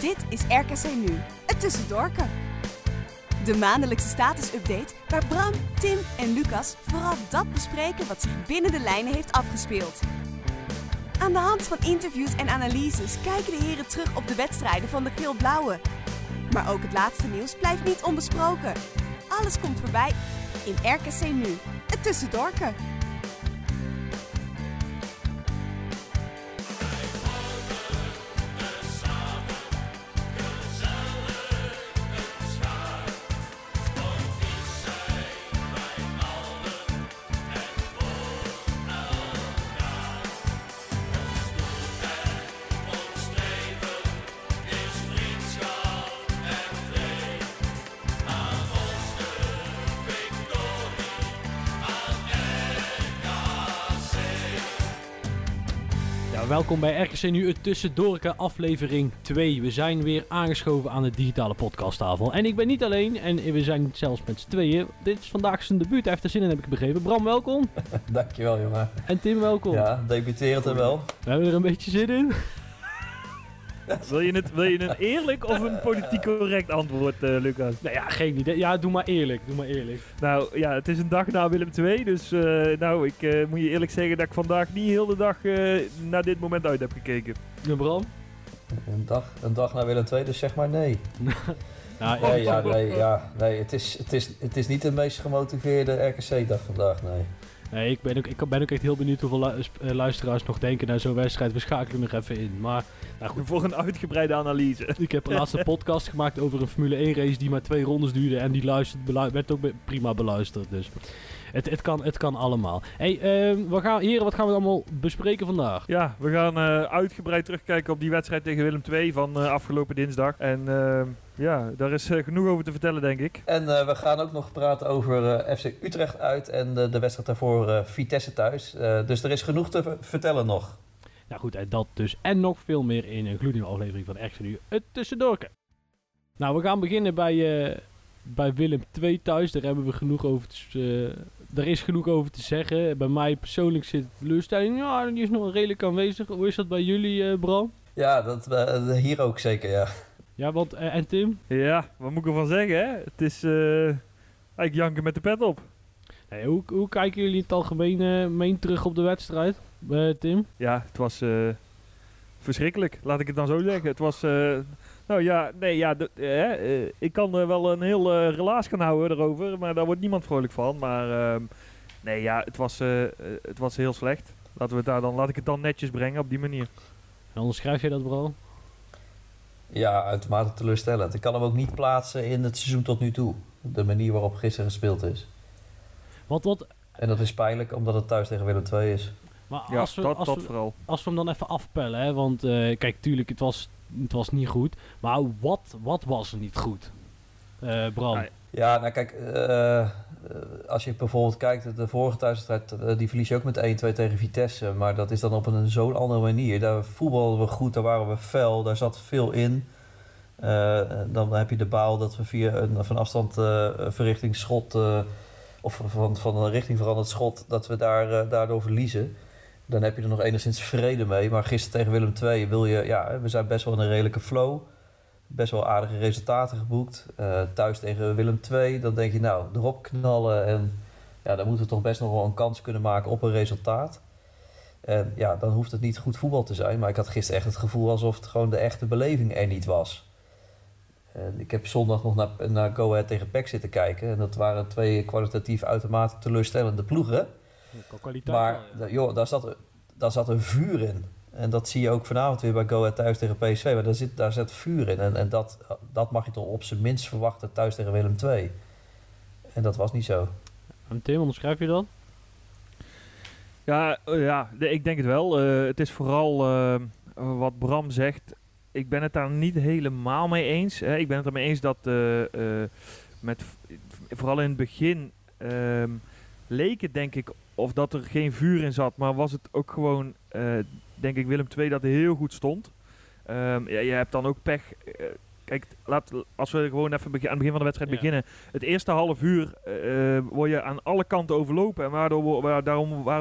Dit is RKC Nu, het Tussendorken. De maandelijkse status-update waar Bram, Tim en Lucas vooral dat bespreken wat zich binnen de lijnen heeft afgespeeld. Aan de hand van interviews en analyses kijken de heren terug op de wedstrijden van de geel-blauwe. Maar ook het laatste nieuws blijft niet onbesproken. Alles komt voorbij in RKC Nu, het Tussendorken. Welkom bij RKC Nu, het Tussendorken, aflevering 2. We zijn weer aangeschoven aan de digitale podcasttafel. En ik ben niet alleen, en we zijn zelfs met z'n tweeën. Dit is vandaag zijn debuut, hij heeft er zin in, heb ik begrepen. Bram, welkom. Dankjewel, jongen. En Tim, welkom. Ja, debuteert er wel. We hebben er een beetje zin in. Wil je een eerlijk of een politiek correct antwoord, Lucas? Nou ja, geen idee. Ja, doe maar eerlijk. Nou ja, het is een dag na Willem II, dus ik moet je eerlijk zeggen dat ik vandaag niet heel de dag naar dit moment uit heb gekeken. Ja, Bram? Een dag na Willem II, dus zeg maar nee. Nee, het is niet de meest gemotiveerde RKC-dag vandaag, nee. Nee, ik ben ook echt heel benieuwd hoeveel luisteraars nog denken naar zo'n wedstrijd. We schakelen nog even in. Maar nou goed, voor een uitgebreide analyse. Ik heb een laatste podcast gemaakt over een Formule 1 race die maar 2 rondes duurde. En die werd ook prima beluisterd. Dus het kan allemaal. Hey, wat gaan we allemaal bespreken vandaag? Ja, we gaan uitgebreid terugkijken op die wedstrijd tegen Willem II van afgelopen dinsdag. En... ja, daar is genoeg over te vertellen, denk ik. En we gaan ook nog praten over FC Utrecht uit en de wedstrijd daarvoor Vitesse thuis. Dus er is genoeg te vertellen nog. Nou goed, dat dus en nog veel meer in een gloednieuwe aflevering van RKC Nu, het Tussendorken. Nou, we gaan beginnen bij Willem II thuis. Daar is genoeg over te zeggen. Bij mij persoonlijk zit de teleurstelling, ja, die is nog redelijk aanwezig. Hoe is dat bij jullie, Bram? Ja, dat hier ook zeker, ja. Ja, want, en Tim? Ja, wat moet ik ervan zeggen, hè? Het is eigenlijk janken met de pet op. Hey, hoe kijken jullie het algemeen terug op de wedstrijd, Tim? Ja, het was verschrikkelijk, laat ik het dan zo zeggen. Het was, ik kan wel een heel relaas gaan houden erover, maar daar wordt niemand vrolijk van. Maar het was heel slecht. Laat ik het dan netjes brengen op die manier. En onderschrijf je dat, bro? Ja, uitermate teleurstellend. Ik kan hem ook niet plaatsen in het seizoen tot nu toe. De manier waarop gisteren gespeeld is. Wat? En dat is pijnlijk, omdat het thuis tegen Willem II is. Maar ja, als we hem dan even afpellen, hè? Want kijk, tuurlijk, het was niet goed. Maar wat was er niet goed, Bram? Ja, nou kijk, als je bijvoorbeeld kijkt, de vorige thuiswedstrijd, die verlies je ook met 1-2 tegen Vitesse. Maar dat is dan op een zo'n andere manier. Daar voetbalden we goed, daar waren we fel, daar zat veel in. Dan heb je de baal dat we via een van afstand verrichting schot, of van een richting veranderd schot, dat we daardoor verliezen. Dan heb je er nog enigszins vrede mee. Maar gisteren tegen Willem II we zijn best wel in een redelijke flow. Best wel aardige resultaten geboekt. Thuis tegen Willem II, dan denk je nou, erop knallen. En ja, dan moeten we toch best nog wel een kans kunnen maken op een resultaat. En ja, dan hoeft het niet goed voetbal te zijn. Maar ik had gisteren echt het gevoel alsof het gewoon de echte beleving er niet was. En ik heb zondag nog naar Go Ahead tegen PEC zitten kijken. En dat waren 2 kwalitatief uitermate teleurstellende ploegen. Maar joh, daar zat een vuur in. En dat zie je ook vanavond weer bij Go Ahead thuis tegen PSV. Maar daar zit vuur in. En dat mag je toch op zijn minst verwachten thuis tegen Willem II. En dat was niet zo. En Tim, onderschrijf je dat? Ja, ik denk het wel. Het is vooral wat Bram zegt. Ik ben het daar niet helemaal mee eens. Hè? Ik ben het ermee eens dat vooral in het begin leek het, denk ik, of dat er geen vuur in zat. Maar was het ook gewoon... denk ik Willem II dat heel goed stond. Je hebt dan ook pech. Kijk, als we gewoon even aan het begin van de wedstrijd beginnen. Het eerste half uur word je aan alle kanten overlopen. En waarom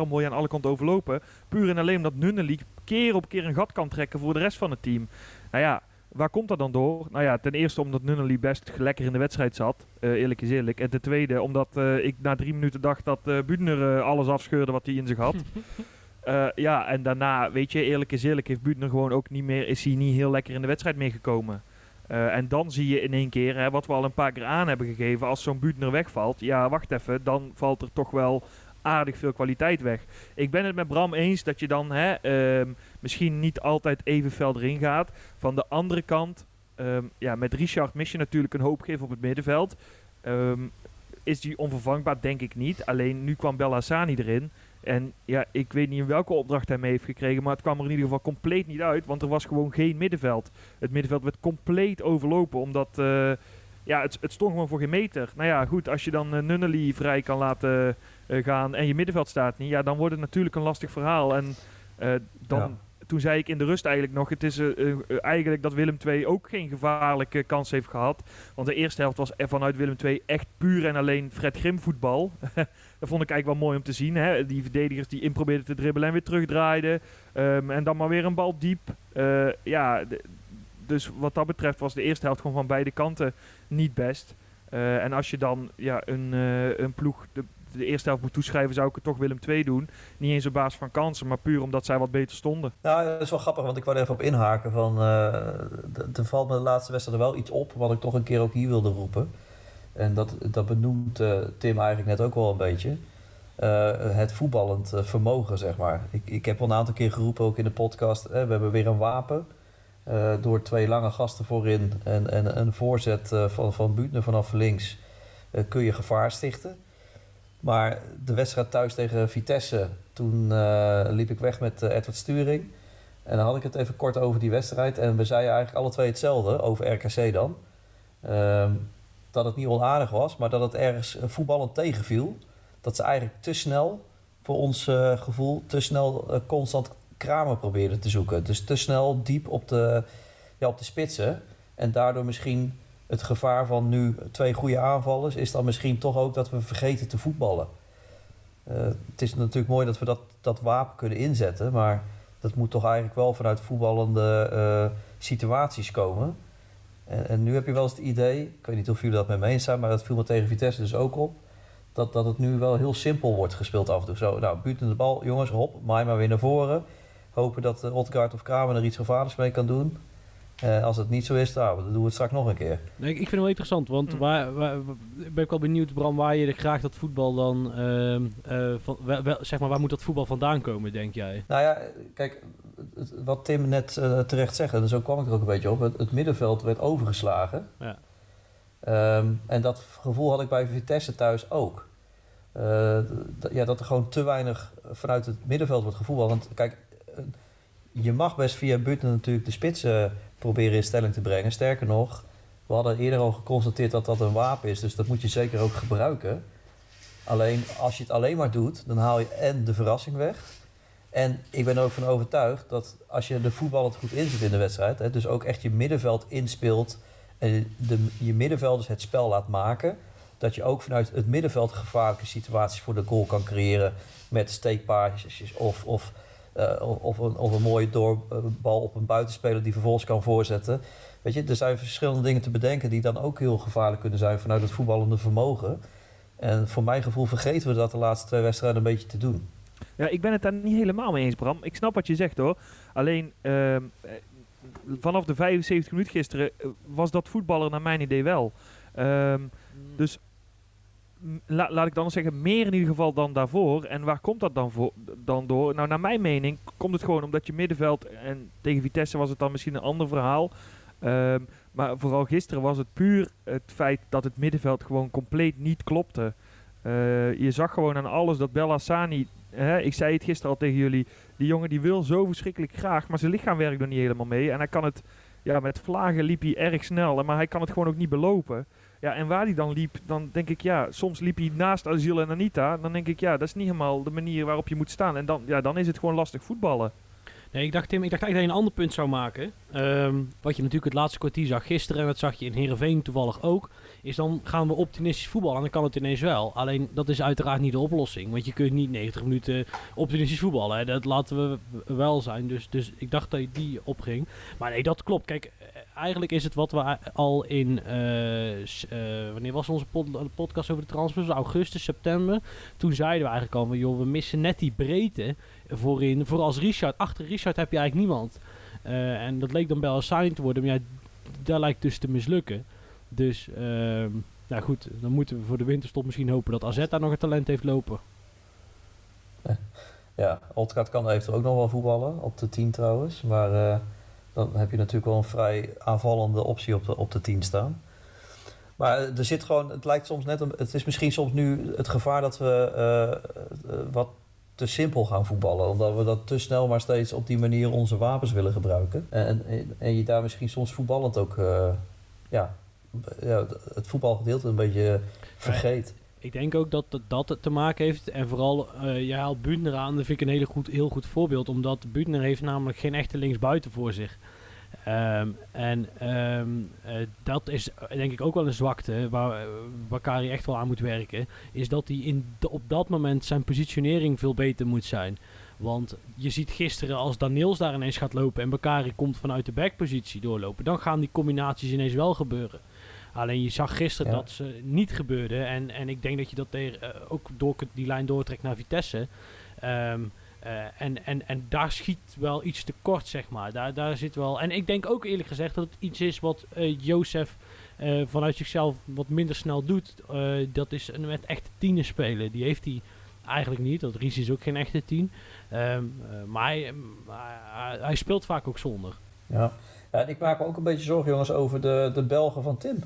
word je aan alle kanten overlopen? Puur en alleen omdat Nunnally keer op keer een gat kan trekken voor de rest van het team. Nou ja, Waar komt dat dan door? Nou ja, ten eerste omdat Nunnally best lekker in de wedstrijd zat. Eerlijk is eerlijk. En ten tweede omdat ik na 3 minuten dacht dat Büttner alles afscheurde wat hij in zich had. Ja, en daarna, weet je, eerlijk is eerlijk, heeft Büttner gewoon ook niet meer, is hij niet heel lekker in de wedstrijd meegekomen. En dan zie je in één keer, hè, wat we al een paar keer aan hebben gegeven, als zo'n Büttner wegvalt, ja, wacht even, dan valt er toch wel aardig veel kwaliteit weg. Ik ben het met Bram eens dat je dan misschien niet altijd even fel erin gaat. Van de andere kant, ja, met Richard mis je natuurlijk een hoop geven op het middenveld. Is die onvervangbaar? Denk ik niet. Alleen nu kwam Bella Sani erin. En ja, ik weet niet in welke opdracht hij mee heeft gekregen, maar het kwam er in ieder geval compleet niet uit, want er was gewoon geen middenveld. Het middenveld werd compleet overlopen, omdat ja, het stond gewoon voor geen meter. Nou ja, goed, als je dan Nunnally vrij kan laten gaan en je middenveld staat niet, ja, dan wordt het natuurlijk een lastig verhaal. En dan, ja. Toen zei ik in de rust eigenlijk nog, het is eigenlijk dat Willem II ook geen gevaarlijke kans heeft gehad. Want de eerste helft was vanuit Willem II echt puur en alleen Fred Grim voetbal. Dat vond ik eigenlijk wel mooi om te zien. Hè? Die verdedigers die in probeerden te dribbelen en weer terugdraaiden. En dan maar weer een bal diep. Ja, dus wat dat betreft was de eerste helft gewoon van beide kanten niet best. En als je dan ja, een ploeg de eerste helft moet toeschrijven, zou ik het toch Willem II doen. Niet eens op basis van kansen, maar puur omdat zij wat beter stonden. Nou, dat is wel grappig, want ik wou er even op inhaken. Van, er valt me de laatste wedstrijd er wel iets op, wat ik toch een keer ook hier wilde roepen. En dat benoemt Tim eigenlijk net ook wel een beetje. Het voetballend vermogen, zeg maar. Ik heb al een aantal keer geroepen, ook in de podcast. We hebben weer een wapen. Door 2 lange gasten voorin en een voorzet van Büttner vanaf links kun je gevaar stichten. Maar de wedstrijd thuis tegen Vitesse, toen liep ik weg met Edward Sturing. En dan had ik het even kort over die wedstrijd. En we zeiden eigenlijk alle twee hetzelfde, over RKC dan. Dat het niet onaardig was, maar dat het ergens voetballend tegenviel. Dat ze eigenlijk te snel, voor ons gevoel, te snel constant kramen probeerden te zoeken. Dus te snel diep op de spitsen. En daardoor misschien het gevaar van nu 2 goede aanvallers is dan misschien toch ook dat we vergeten te voetballen. Het is natuurlijk mooi dat we dat wapen kunnen inzetten, maar dat moet toch eigenlijk wel vanuit voetballende situaties komen. En nu heb je wel eens het idee, ik weet niet of jullie dat met me eens zijn, maar dat viel me tegen Vitesse dus ook op, dat het nu wel heel simpel wordt gespeeld af en toe. Zo, nou, buiten de bal, jongens, hop, maai maar weer naar voren. Hopen dat Rotgaard of Kramer er iets gevaarlijks mee kan doen. Als het niet zo is, dan doen we het straks nog een keer. Nee, ik vind het wel interessant, want ben ik wel benieuwd, Bram, waar je graag dat voetbal dan... zeg maar, waar moet dat voetbal vandaan komen, denk jij? Nou ja, kijk, wat Tim net terecht zegt, en zo kwam ik er ook een beetje op, het middenveld werd overgeslagen. Ja. En dat gevoel had ik bij Vitesse thuis ook. Ja, dat er gewoon te weinig vanuit het middenveld wordt gevoetbald. Want kijk, je mag best via Büttner natuurlijk de spitsen proberen in stelling te brengen. Sterker nog, we hadden eerder al geconstateerd dat dat een wapen is. Dus dat moet je zeker ook gebruiken. Alleen, als je het alleen maar doet, dan haal je en de verrassing weg. En ik ben er ook van overtuigd dat als je de voetballend goed inzet in de wedstrijd, hè, dus ook echt je middenveld inspeelt en je middenvelders het spel laat maken, dat je ook vanuit het middenveld gevaarlijke situaties voor de goal kan creëren met steekpaasjes of een mooie doorbal op een buitenspeler die vervolgens kan voorzetten. Weet je, er zijn verschillende dingen te bedenken die dan ook heel gevaarlijk kunnen zijn vanuit het voetballende vermogen. En voor mijn gevoel vergeten we dat de laatste 2 wedstrijden een beetje te doen. Ja, ik ben het daar niet helemaal mee eens, Bram. Ik snap wat je zegt, hoor. Alleen, vanaf de 75 minuten gisteren was dat voetballer naar mijn idee wel. Dus laat ik dan zeggen, meer in ieder geval dan daarvoor. En waar komt dat dan door? Nou, naar mijn mening komt het gewoon omdat je middenveld... En tegen Vitesse was het dan misschien een ander verhaal. Maar vooral gisteren was het puur het feit dat het middenveld gewoon compleet niet klopte. Je zag gewoon aan alles dat Bella Sani... ik zei het gisteren al tegen jullie, die jongen die wil zo verschrikkelijk graag, maar zijn lichaam werkt er niet helemaal mee. En hij kan het, ja, met vlagen liep hij erg snel, maar hij kan het gewoon ook niet belopen. Ja, en waar hij dan liep, dan denk ik, ja, soms liep hij naast Aziel en Anita. Dan denk ik, ja, dat is niet helemaal de manier waarop je moet staan. En dan, ja, dan is het gewoon lastig voetballen. Nee, ik dacht eigenlijk dat je een ander punt zou maken. Wat je natuurlijk het laatste kwartier zag gisteren, en dat zag je in Heerenveen toevallig ook, is dan gaan we optimistisch voetballen en dan kan het ineens wel. Alleen dat is uiteraard niet de oplossing, want je kunt niet 90 minuten optimistisch voetballen. Hè. Dat laten we wel zijn, dus ik dacht dat je die opging. Maar nee, dat klopt. Kijk, eigenlijk is het wat we al in, wanneer was onze podcast over de transfers? Augustus, september. Toen zeiden we eigenlijk al van, joh, we missen net die breedte voorin. Voor als Richard, achter Richard heb je eigenlijk niemand. En dat leek dan Bella Sani te worden, maar ja, daar lijkt dus te mislukken. Dus, nou goed, dan moeten we voor de winterstop misschien hopen dat AZ daar nog een talent heeft lopen. Ja, Odgaard kan heeft er ook nog wel voetballen, op de 10 trouwens, maar... dan heb je natuurlijk wel een vrij aanvallende optie op de 10 staan. Maar er zit gewoon, het lijkt soms net, het is misschien soms nu het gevaar dat we wat te simpel gaan voetballen. Omdat we dat te snel maar steeds op die manier onze wapens willen gebruiken. En je daar misschien soms voetballend ook het voetbalgedeelte een beetje vergeet. Ik denk ook dat het te maken heeft. En vooral, jij haalt Büttner aan. Dat vind ik een heel goed voorbeeld. Omdat Büttner heeft namelijk geen echte linksbuiten voor zich. Dat is denk ik ook wel een zwakte. Waar Bakari echt wel aan moet werken. Is dat hij op dat moment zijn positionering veel beter moet zijn. Want je ziet gisteren als Daniels daar ineens gaat lopen. En Bakari komt vanuit de backpositie doorlopen. Dan gaan die combinaties ineens wel gebeuren. Alleen je zag gisteren dat ze niet gebeurde. En ik denk dat je dat ook die lijn doortrekt naar Vitesse. En daar schiet wel iets tekort, zeg maar. Daar zit wel... En ik denk ook eerlijk gezegd dat het iets is wat Jozef vanuit zichzelf wat minder snel doet. Dat is met echte tienen spelen. Die heeft hij eigenlijk niet. Want Ries is ook geen echte 10. Maar hij speelt vaak ook zonder. Ja. Ja, ik maak me ook een beetje zorgen, jongens, over de Belgen van Tim.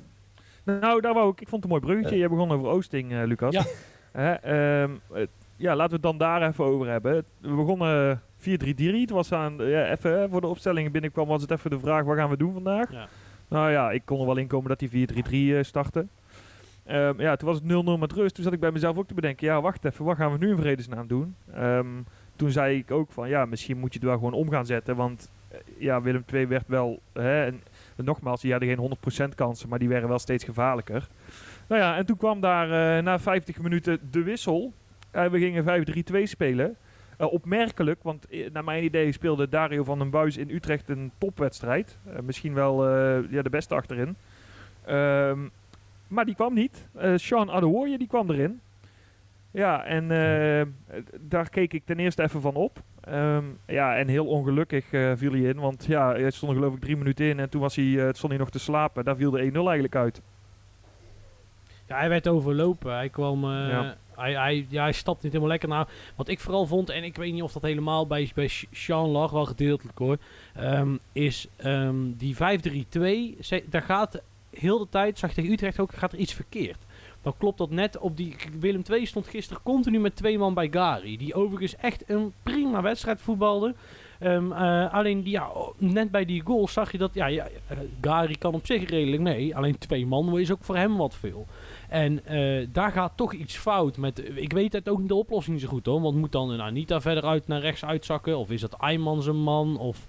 Nou, daar wou ik. Ik vond het een mooi bruggetje. Je begon over Oosting, Lucas. Ja. Laten we het dan daar even over hebben. We begonnen 4-3-3. Het was even voor de opstellingen binnenkwam, was het even de vraag, wat gaan we doen vandaag? Ja. Nou ja, ik kon er wel inkomen dat die 4-3-3 startte. Toen was het 0-0 met rust. Toen zat ik bij mezelf ook te bedenken, ja, wacht even, wat gaan we nu in vredesnaam doen? Toen zei ik ook van, ja, misschien moet je het wel gewoon om gaan zetten, want... Ja, Willem II werd wel... En nogmaals, die hadden geen 100% kansen, maar die werden wel steeds gevaarlijker. Nou ja, en toen kwam daar na 50 minuten de wissel. We gingen 5-3-2 spelen. Opmerkelijk, want naar mijn idee speelde Dario van den Buijs in Utrecht een topwedstrijd. Misschien wel de beste achterin. Maar die kwam niet. Sean Adewoye, die kwam erin. Ja, en daar keek ik ten eerste even van op. En heel ongelukkig viel hij in. Want ja, hij stond geloof ik 3 minuten in. En toen stond hij nog te slapen. Daar viel de 1-0 eigenlijk uit. Ja, hij werd overlopen. Hij kwam... Hij stapte niet helemaal lekker naar. Wat ik vooral vond, en ik weet niet of dat helemaal bij Sean lag, wel gedeeltelijk hoor. Is die 5-3-2. Daar gaat heel de tijd, zag je tegen Utrecht ook, gaat er iets verkeerd. Dan klopt dat net op die... Willem II stond gisteren continu met 2 man bij Gary. Die overigens echt een prima wedstrijd voetbalde. Alleen net bij die goal zag je dat... Gary kan op zich redelijk mee. Alleen 2 man is ook voor hem wat veel. En daar gaat toch iets fout. Ik weet het ook niet de oplossing zo goed hoor. Want moet dan een Anita verder uit naar rechts uitzakken? Of is dat Eimmanneke zijn man? Of...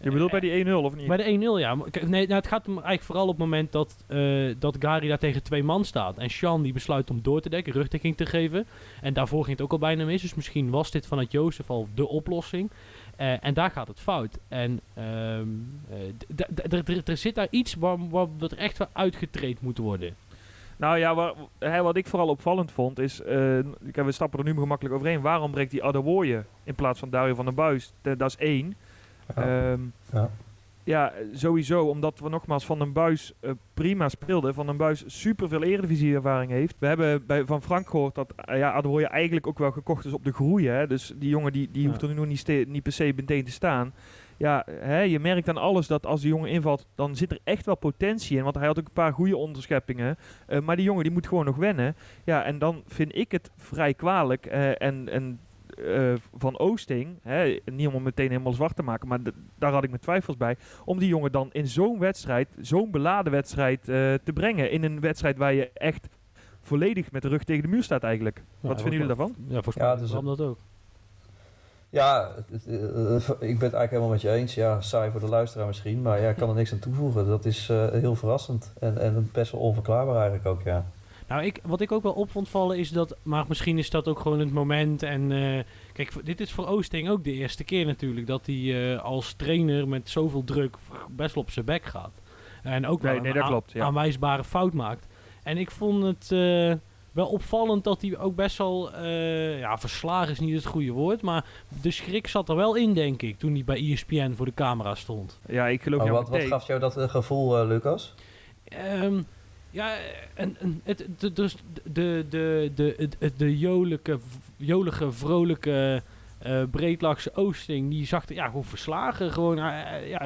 Je bedoelt bij die 1-0 of niet? Bij de 1-0, ja. Nee, nou, het gaat eigenlijk vooral op het moment dat Gary daar tegen 2 man staat. En Sean die besluit om door te dekken, rugdekking te geven. En daarvoor ging het ook al bijna mis. Dus misschien was dit vanuit Jozef al de oplossing. En daar gaat het fout. En er zit daar iets wat er echt wel uitgetraind moet worden. Nou ja, wat ik vooral opvallend vond is... we stappen er nu gemakkelijk overheen. Waarom breekt die Adewoye in plaats van Dario van den Buijs? Dat is 1... sowieso, omdat we nogmaals Van den Buijs prima speelden. Van den Buijs superveel eredivisieervaring heeft. We hebben van Frank gehoord dat Adewoye eigenlijk ook wel gekocht is op de groei. Hè? Dus die jongen die hoeft er nu nog niet per se meteen te staan. Ja, hè, je merkt aan alles dat als die jongen invalt, dan zit er echt wel potentie in. Want hij had ook een paar goede onderscheppingen. Maar die jongen die moet gewoon nog wennen. Ja, en dan vind ik het vrij kwalijk. Van Oosting, niet om hem meteen helemaal zwart te maken, maar daar had ik mijn twijfels bij, om die jongen dan in zo'n wedstrijd, zo'n beladen wedstrijd te brengen, in een wedstrijd waar je echt volledig met de rug tegen de muur staat eigenlijk. Ja, wat vinden jullie daarvan? Ja, volgens mij Bram dat ook. Ja, ik ben het eigenlijk helemaal met je eens. Ja, saai voor de luisteraar misschien, maar ja, ik kan er niks aan toevoegen. Dat is heel verrassend en best wel onverklaarbaar eigenlijk ook, ja. Nou, wat ik ook wel op vond vallen is dat... Maar misschien is dat ook gewoon het moment. En kijk, dit is voor Oosting ook de eerste keer natuurlijk... dat hij als trainer met zoveel druk best wel op zijn bek gaat. En ook wel aanwijsbare fout maakt. En ik vond het wel opvallend dat hij ook best wel... verslagen is niet het goede woord. Maar de schrik zat er wel in, denk ik. Toen hij bij ESPN voor de camera stond. Ja, ik geloof jou meteen. Wat gaf jou dat gevoel, Lucas? Ja, en de jolige, vrolijke, breedlakse Oosting, die zag er gewoon verslagen.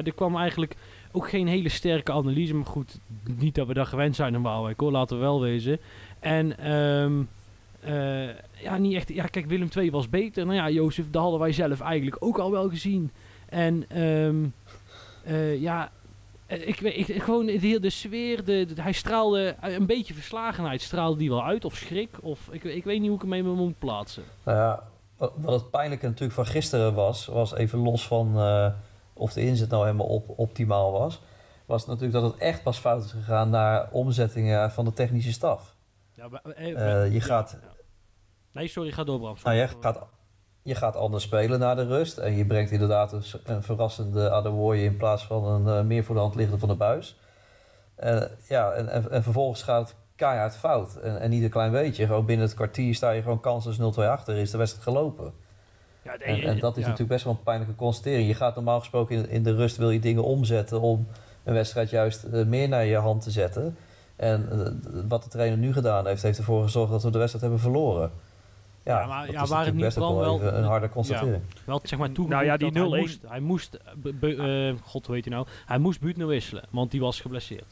Er kwam eigenlijk ook geen hele sterke analyse. Maar goed, niet dat we daar gewend zijn normaal, laten we wel wezen. En niet echt. Ja, kijk, Willem II was beter. Nou ja, Jozef, dat hadden wij zelf eigenlijk ook al wel gezien. En gewoon de sfeer, hij straalde een beetje verslagenheid, straalde die wel uit of schrik, of ik weet niet hoe ik hem mee moet plaatsen. Nou ja, wat het pijnlijke natuurlijk van gisteren was even los van of de inzet nou helemaal optimaal was natuurlijk dat het echt pas fout is gegaan naar omzettingen van de technische staf. Ja, ga door, Bram. Nou, je gaat anders spelen na de rust. En je brengt inderdaad een verrassende Adewoye in plaats van een meer voor de hand liggende Van den Buijs. En vervolgens gaat het keihard fout. En niet een klein beetje. Gewoon binnen het kwartier sta je gewoon kansloos 0-2 achter. Is de wedstrijd gelopen. Ja, en dat is natuurlijk best wel een pijnlijke constatering. Je gaat normaal gesproken in de rust wil je dingen omzetten om een wedstrijd juist meer naar je hand te zetten. En wat de trainer nu gedaan heeft ervoor gezorgd dat we de wedstrijd hebben verloren. Ja, maar waar het niet kwam wel een harde constatering. Ja, wel zeg maar toegevoegd. Nou ja, die 0-1. Hij moest Büttner wisselen, want die was geblesseerd.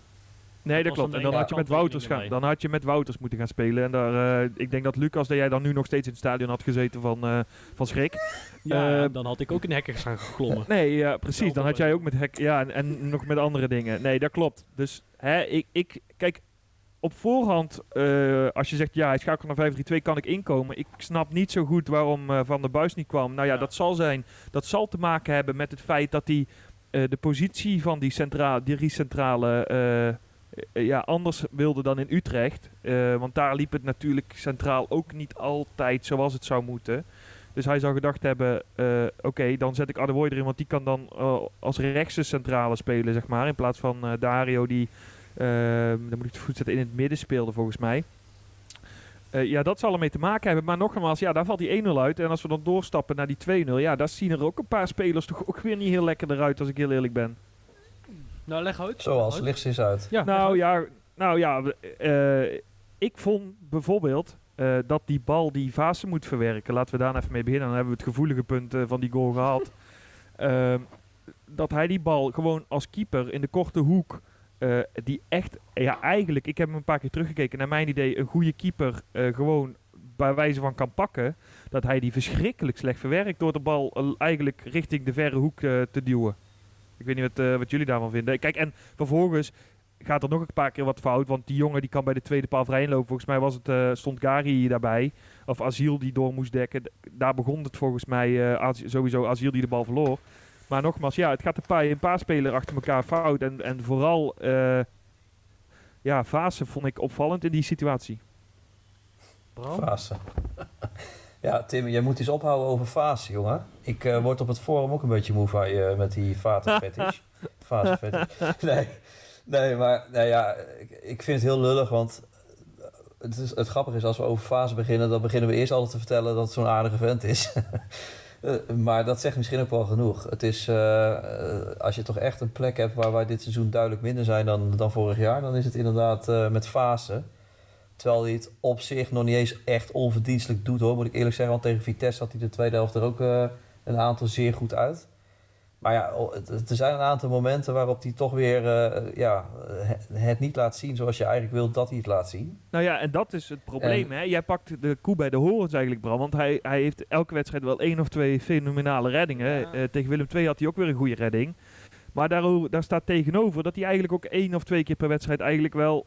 Nee, dat klopt. En dan had je met Wouters moeten gaan spelen. En daar, ik denk dat Lucas, dat jij dan nu nog steeds in het stadion had gezeten van schrik. Ja, dan had ik ook in hekken gaan geklommen. Nee, ja, precies. Dan had jij ook met hekken. Ja, en nog met andere dingen. Nee, dat klopt. Dus kijk. Op voorhand, als je zegt, ja, hij schakelt naar 5-3-2, kan ik inkomen. Ik snap niet zo goed waarom Van den Buijs niet kwam. Nou ja, dat zal te maken hebben met het feit dat hij de positie van die Ries centrale anders wilde dan in Utrecht. Want daar liep het natuurlijk centraal ook niet altijd zoals het zou moeten. Dus hij zou gedacht hebben, oké, dan zet ik Adewoye erin, want die kan dan als rechtse centrale spelen, zeg maar. In plaats van Dario die... dan moet ik het goed zetten, in het midden speelde volgens mij. Dat zal ermee te maken hebben. Maar nogmaals, daar valt die 1-0 uit. En als we dan doorstappen naar die 2-0... daar zien er ook een paar spelers toch ook weer niet heel lekker eruit, als ik heel eerlijk ben. Nou, leg uit. Zoals lichts is uit. Ja. Ik vond bijvoorbeeld dat die bal die Fase moet verwerken. Laten we daar even mee beginnen. Dan hebben we het gevoelige punt van die goal gehad. Dat hij die bal gewoon als keeper in de korte hoek... die echt, eigenlijk, ik heb hem een paar keer teruggekeken, naar mijn idee, een goede keeper gewoon bij wijze van kan pakken, dat hij die verschrikkelijk slecht verwerkt door de bal eigenlijk richting de verre hoek te duwen. Ik weet niet wat jullie daarvan vinden. Kijk, en vervolgens gaat er nog een paar keer wat fout, want die jongen die kan bij de tweede paal vrij inlopen. Volgens mij stond Gary daarbij, of Asiel die door moest dekken. Daar begon het volgens mij, sowieso Asiel die de bal verloor. Maar nogmaals, het gaat een paar spelers achter elkaar fout. En vooral Fase vond ik opvallend in die situatie. Fase. Ja, Tim, jij moet eens ophouden over Fase, jongen. Ik word op het forum ook een beetje moe van je met die vatenfetish. Fase-fetish. Nee, maar ik vind het heel lullig, want het grappige is, als we over Fase beginnen, dan beginnen we eerst altijd te vertellen dat het zo'n aardige vent is. Maar dat zegt misschien ook wel genoeg. Het is, als je toch echt een plek hebt waar wij dit seizoen duidelijk minder zijn dan vorig jaar, dan is het inderdaad met Fase. Terwijl hij het op zich nog niet eens echt onverdienstelijk doet, hoor, moet ik eerlijk zeggen. Want tegen Vitesse had hij de tweede helft er ook een aantal zeer goed uit. Maar ja, er zijn een aantal momenten waarop hij toch weer het niet laat zien zoals je eigenlijk wilt dat hij het laat zien. Nou ja, en dat is het probleem. Hè? Jij pakt de koe bij de horens eigenlijk, Bram. Want hij heeft elke wedstrijd wel 1 of 2 fenomenale reddingen. Ja. Tegen Willem II had hij ook weer een goede redding. Maar daar staat tegenover dat hij eigenlijk ook 1 of 2 keer per wedstrijd eigenlijk wel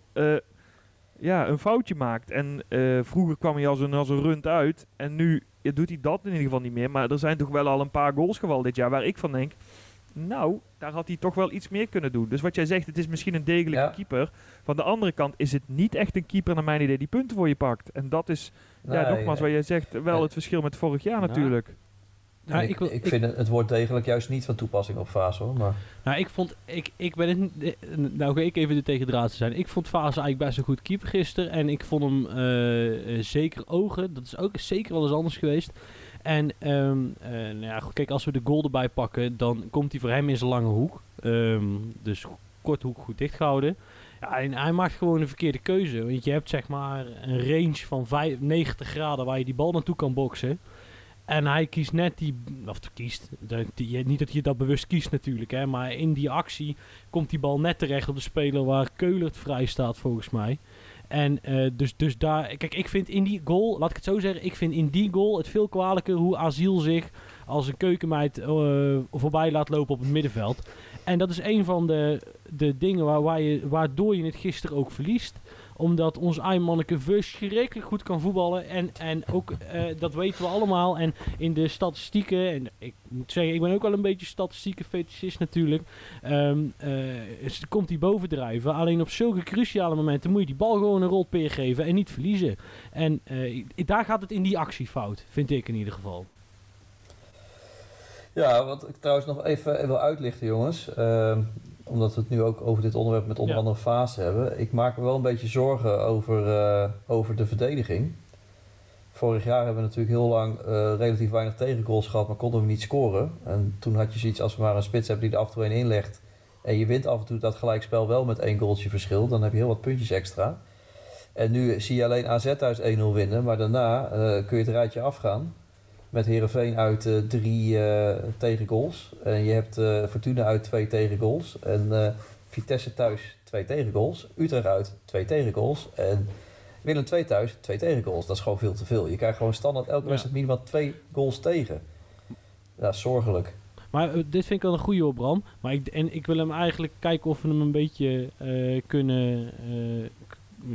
een foutje maakt. En vroeger kwam hij als een rund uit en nu... ja, doet hij dat in ieder geval niet meer. Maar er zijn toch wel al een paar goals gevallen dit jaar waar ik van denk, nou, daar had hij toch wel iets meer kunnen doen. Dus wat jij zegt, het is misschien een degelijke keeper. Van de andere kant is het niet echt een keeper naar mijn idee die punten voor je pakt. En dat is, nogmaals wat jij zegt, wel het verschil met vorig jaar natuurlijk. Nou, ik vind het woord degelijk juist niet van toepassing op Fase, hoor. Maar. Nou, ik even de tegendraad te zijn. Ik vond Fase eigenlijk best een goed keeper gisteren. En ik vond hem zeker ogen. Dat is ook zeker wel eens anders geweest. En kijk, als we de goal erbij pakken, dan komt hij voor hem in zijn lange hoek. Dus korte hoek goed dichtgehouden. Ja, en hij maakt gewoon een verkeerde keuze. Want je hebt zeg maar een range van 90 graden waar je die bal naartoe kan boksen. En hij kiest net die... Of kiest... Niet dat je dat bewust kiest natuurlijk, hè. Maar in die actie komt die bal net terecht op de speler waar Keulert vrij staat, volgens mij. En dus daar... Kijk, ik vind in die goal... Laat ik het zo zeggen. Ik vind in die goal het veel kwalijker hoe Aziel zich als een keukenmeid voorbij laat lopen op het middenveld. En dat is een van de dingen waardoor je het gisteren ook verliest. Omdat ons Eimmanneke verschrikkelijk goed kan voetballen. En ook, dat weten we allemaal. En in de statistieken, en ik moet zeggen, ik ben ook wel een beetje statistieke fetischist natuurlijk. Komt hij bovendrijven. Alleen op zulke cruciale momenten moet je die bal gewoon een rolpeer geven en niet verliezen. En daar gaat het in die actie fout, vind ik in ieder geval. Ja, wat ik trouwens nog even wil uitlichten, jongens. Omdat we het nu ook over dit onderwerp met onder andere Fase hebben. Ik maak me wel een beetje zorgen over de verdediging. Vorig jaar hebben we natuurlijk heel lang relatief weinig tegengoals gehad, maar konden we niet scoren. En toen had je zoiets als we maar een spits hebben die er af en toe een inlegt. En je wint af en toe dat gelijkspel wel met 1 goaltje verschil. Dan heb je heel wat puntjes extra. En nu zie je alleen AZ thuis 1-0 winnen. Maar daarna kun je het rijtje afgaan. Met Heerenveen uit 3 tegengoals. En je hebt Fortuna uit 2 tegengoals. En Vitesse thuis 2 tegengoals. Utrecht uit 2 tegengoals. En Willem II thuis 2 tegengoals. Dat is gewoon veel te veel. Je krijgt gewoon standaard elke wedstrijd minimaal 2 goals tegen. Ja, zorgelijk. Maar dit vind ik wel een goede hoor, Bram. Maar ik wil hem eigenlijk kijken of we hem een beetje kunnen...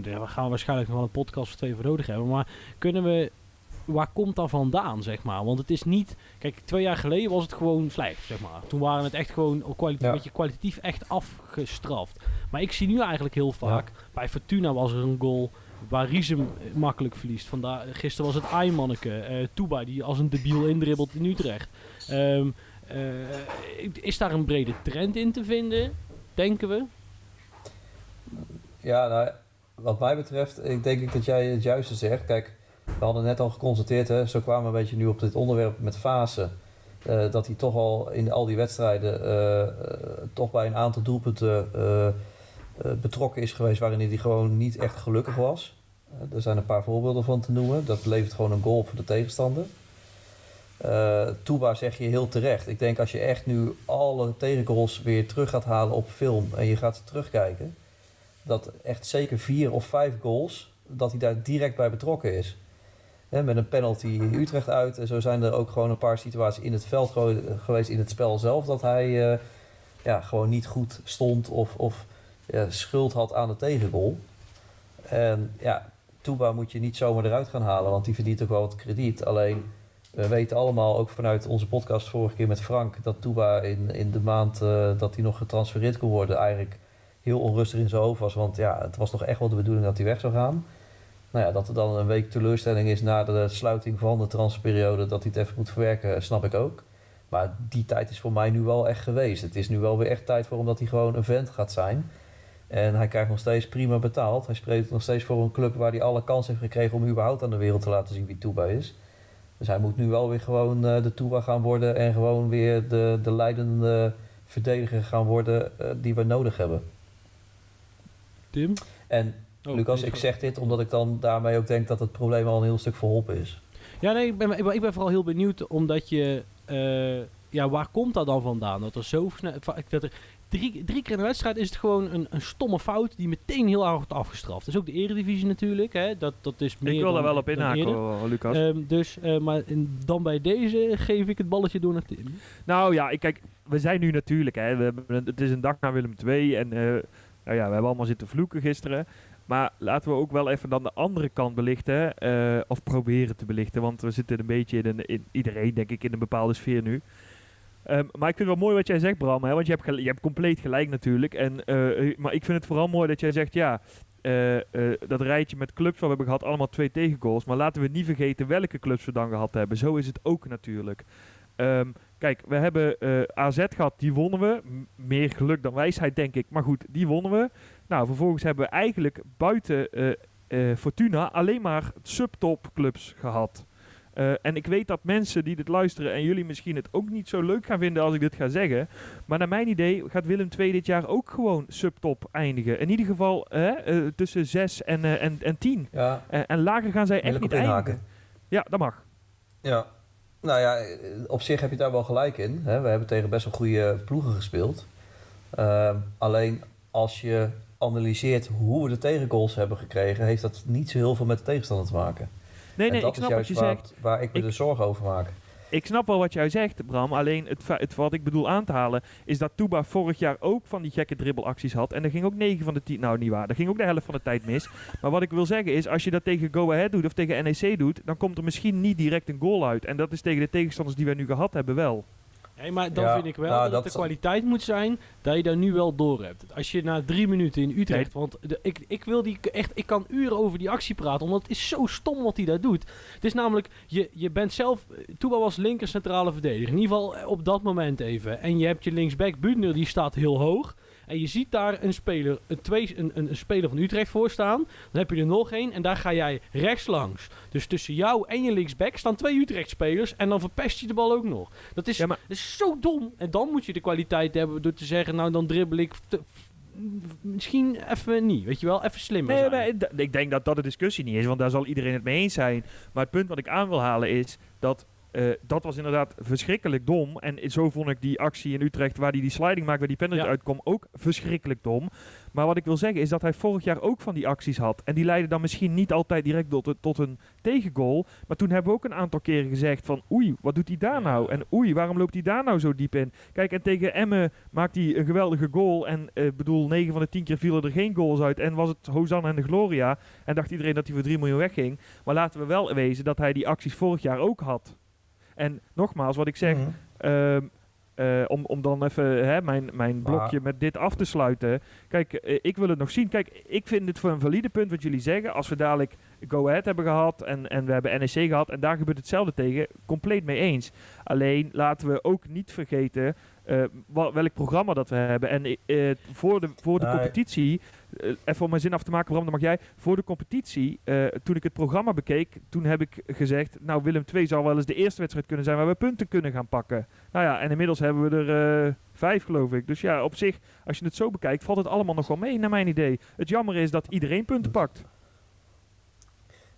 we gaan waarschijnlijk nog wel een podcast of 2 voor nodig hebben. Maar kunnen we... Waar komt dat vandaan, zeg maar? Want het is niet... Kijk, 2 jaar geleden was het gewoon slecht, zeg maar. Toen waren het echt gewoon een beetje kwalitatief echt afgestraft. Maar ik zie nu eigenlijk heel vaak... Bij Fortuna was er een goal waar Ries hem makkelijk verliest. Gisteren was het Eimmanneke. Touba, die als een debiel indribbelt in Utrecht. Is daar een brede trend in te vinden? Denken we? Ja, nou, wat mij betreft... Ik denk dat jij het juiste zegt. Kijk... We hadden net al geconstateerd, hè, zo kwamen we een beetje nu op dit onderwerp met Fase. Dat hij toch al in al die wedstrijden toch bij een aantal doelpunten betrokken is geweest waarin hij gewoon niet echt gelukkig was. Er zijn een paar voorbeelden van te noemen. Dat levert gewoon een goal op voor de tegenstander. Touba zeg je heel terecht. Ik denk als je echt nu alle tegengoals weer terug gaat halen op film en je gaat terugkijken. Dat echt zeker 4 of 5 goals... dat hij daar direct bij betrokken is. He, met een penalty in Utrecht uit. En zo zijn er ook gewoon een paar situaties in het veld geweest in het spel zelf... dat hij gewoon niet goed stond of schuld had aan de tegengoal. En ja, Touba moet je niet zomaar eruit gaan halen... want die verdient ook wel wat krediet. Alleen, we weten allemaal, ook vanuit onze podcast vorige keer met Frank... dat Touba in de maand dat hij nog getransfereerd kon worden... eigenlijk heel onrustig in zijn hoofd was. Want ja, het was toch echt wel de bedoeling dat hij weg zou gaan... Nou ja, dat er dan een week teleurstelling is na de sluiting van de transferperiode... dat hij het even moet verwerken, snap ik ook. Maar die tijd is voor mij nu wel echt geweest. Het is nu wel weer echt tijd voor hem dat hij gewoon een vent gaat zijn. En hij krijgt nog steeds prima betaald. Hij spreekt nog steeds voor een club waar hij alle kans heeft gekregen... om überhaupt aan de wereld te laten zien wie Touba is. Dus hij moet nu wel weer gewoon de Touba gaan worden... en gewoon weer de leidende verdediger gaan worden die we nodig hebben. Tim? En... Oh, Lucas, ik zeg dit omdat ik dan daarmee ook denk dat het probleem al een heel stuk verholpen is. Ja, nee, ik ben vooral heel benieuwd omdat je... waar komt dat dan vandaan? Dat er zo snel... Dat er drie keer in de wedstrijd is het gewoon een stomme fout die meteen heel hard wordt afgestraft. Dat is ook de eredivisie natuurlijk. Hè? Dat is meer ik wil daar wel op inhaken, Lucas. Dan bij deze geef ik het balletje door naar Tim. Nou ja, kijk, we zijn nu natuurlijk... Hè, het is een dag naar Willem II en... we hebben allemaal zitten vloeken gisteren. Maar laten we ook wel even dan de andere kant belichten. Of proberen te belichten. Want we zitten een beetje in iedereen, denk ik, in een bepaalde sfeer nu. Maar ik vind het wel mooi wat jij zegt, Bram. Hè? Want je hebt compleet gelijk natuurlijk. Maar ik vind het vooral mooi dat jij zegt, ja, dat rijtje met clubs waar we hebben gehad, allemaal 2 tegengoals. Maar laten we niet vergeten welke clubs we dan gehad hebben. Zo is het ook natuurlijk. Kijk, we hebben AZ gehad, die wonnen we. Meer geluk dan wijsheid, denk ik. Maar goed, die wonnen we. Nou, vervolgens hebben we eigenlijk buiten Fortuna alleen maar subtopclubs gehad. En ik weet dat mensen die dit luisteren en jullie misschien het ook niet zo leuk gaan vinden als ik dit ga zeggen. Maar naar mijn idee gaat Willem II dit jaar ook gewoon subtop eindigen. In ieder geval tussen 6 en 10. Ja. En lager gaan zij echt niet eindigen. Ja, dat mag. Ja. Nou ja, op zich heb je daar wel gelijk in. Hè? We hebben tegen best wel goede ploegen gespeeld. Alleen als je analyseert hoe we de tegengoals hebben gekregen, heeft dat niet zo heel veel met de tegenstander te maken. Nee, dat ik snap wat je zegt. Waar ik me de zorgen over maak. Ik snap wel wat jij zegt, Bram. Alleen wat ik bedoel aan te halen is dat Touba vorig jaar ook van die gekke dribbelacties had. En daar ging ook 9 van de 10... Nou, niet waar. Daar ging ook de helft van de tijd mis. Maar wat ik wil zeggen is, als je dat tegen Go Ahead doet of tegen NEC doet, dan komt er misschien niet direct een goal uit. En dat is tegen de tegenstanders die wij nu gehad hebben wel. Nee, maar dan vind ik wel dat de kwaliteit moet zijn dat je daar nu wel door hebt. Als je na 3 minuten in Utrecht... Want ik kan uren over die actie praten, omdat het is zo stom wat hij daar doet. Het is namelijk, je bent zelf... Touba was linker centrale verdediger. In ieder geval op dat moment even. En je hebt je linksback Büttner, die staat heel hoog. En je ziet daar een speler van Utrecht voor staan. Dan heb je er nog één en daar ga jij rechts langs. Dus tussen jou en je linksback staan 2 Utrecht-spelers. En dan verpest je de bal ook nog. Dat is, dat is zo dom. En dan moet je de kwaliteit hebben door te zeggen, nou dan dribbel ik... Misschien even niet, weet je wel, even slimmer zijn. Nee, ik denk dat dat de discussie niet is, want daar zal iedereen het mee eens zijn. Maar het punt wat ik aan wil halen is dat... dat was inderdaad verschrikkelijk dom. En zo vond ik die actie in Utrecht waar hij die sliding maakt, waar die penalty uitkwam, ook verschrikkelijk dom. Maar wat ik wil zeggen is dat hij vorig jaar ook van die acties had. En die leidden dan misschien niet altijd direct tot een tegengoal. Maar toen hebben we ook een aantal keren gezegd van oei, wat doet hij daar nou? En oei, waarom loopt hij daar nou zo diep in? Kijk, en tegen Emmen maakt hij een geweldige goal. En 9 van de 10 keer vielen er geen goals uit. En was het Hosanna en de Gloria. En dacht iedereen dat hij voor 3 miljoen wegging. Maar laten we wel wezen dat hij die acties vorig jaar ook had. En nogmaals, wat ik zeg, om dan even mijn blokje met dit af te sluiten. Kijk, ik wil het nog zien. Kijk, ik vind het voor een valide punt wat jullie zeggen. Als we dadelijk Go Ahead hebben gehad en we hebben NEC gehad en daar gebeurt hetzelfde tegen, compleet mee eens. Alleen laten we ook niet vergeten welk programma dat we hebben. En voor de competitie, even om mijn zin af te maken, Bram, dan mag jij. Voor de competitie, toen ik het programma bekeek, toen heb ik gezegd, nou Willem II zou wel eens de eerste wedstrijd kunnen zijn waar we punten kunnen gaan pakken. Nou ja, en inmiddels hebben we er 5 geloof ik. Dus ja, op zich, als je het zo bekijkt, valt het allemaal nog wel mee naar mijn idee. Het jammer is dat iedereen punten pakt.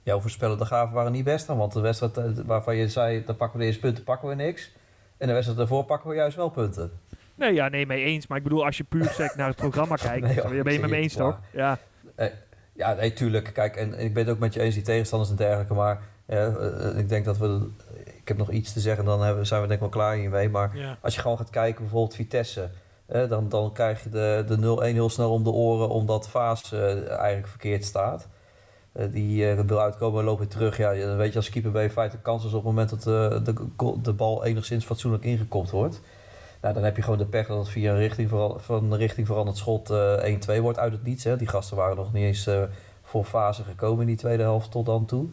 Jouw voorspellende gaven waren niet best dan, want de wedstrijd waarvan je zei, dan pakken we de eerste punten, pakken we niks. En de wedstrijd daarvoor pakken we juist wel punten. Nee, mee eens. Maar ik bedoel, als je puur sec naar het programma kijkt, ben je met me eens toch? Ja. Nee, tuurlijk. Kijk, en ik ben het ook met je eens, die tegenstanders en dergelijke. Maar ik denk dat we... Ik heb nog iets te zeggen, dan zijn we denk ik wel klaar hiermee. Maar als je gewoon gaat kijken, bijvoorbeeld Vitesse... Dan krijg je de 0-1 heel snel om de oren, omdat Fase eigenlijk verkeerd staat. Die wil uitkomen en loopt weer terug. Ja, dan weet je als keeper bij je feitelijk kans is op het moment dat de bal enigszins fatsoenlijk ingekopt wordt. Nou, dan heb je gewoon de pech dat het via een richting veranderd schot 1-2 wordt uit het niets. Hè. Die gasten waren nog niet eens voor Fase gekomen in die tweede helft tot dan toe.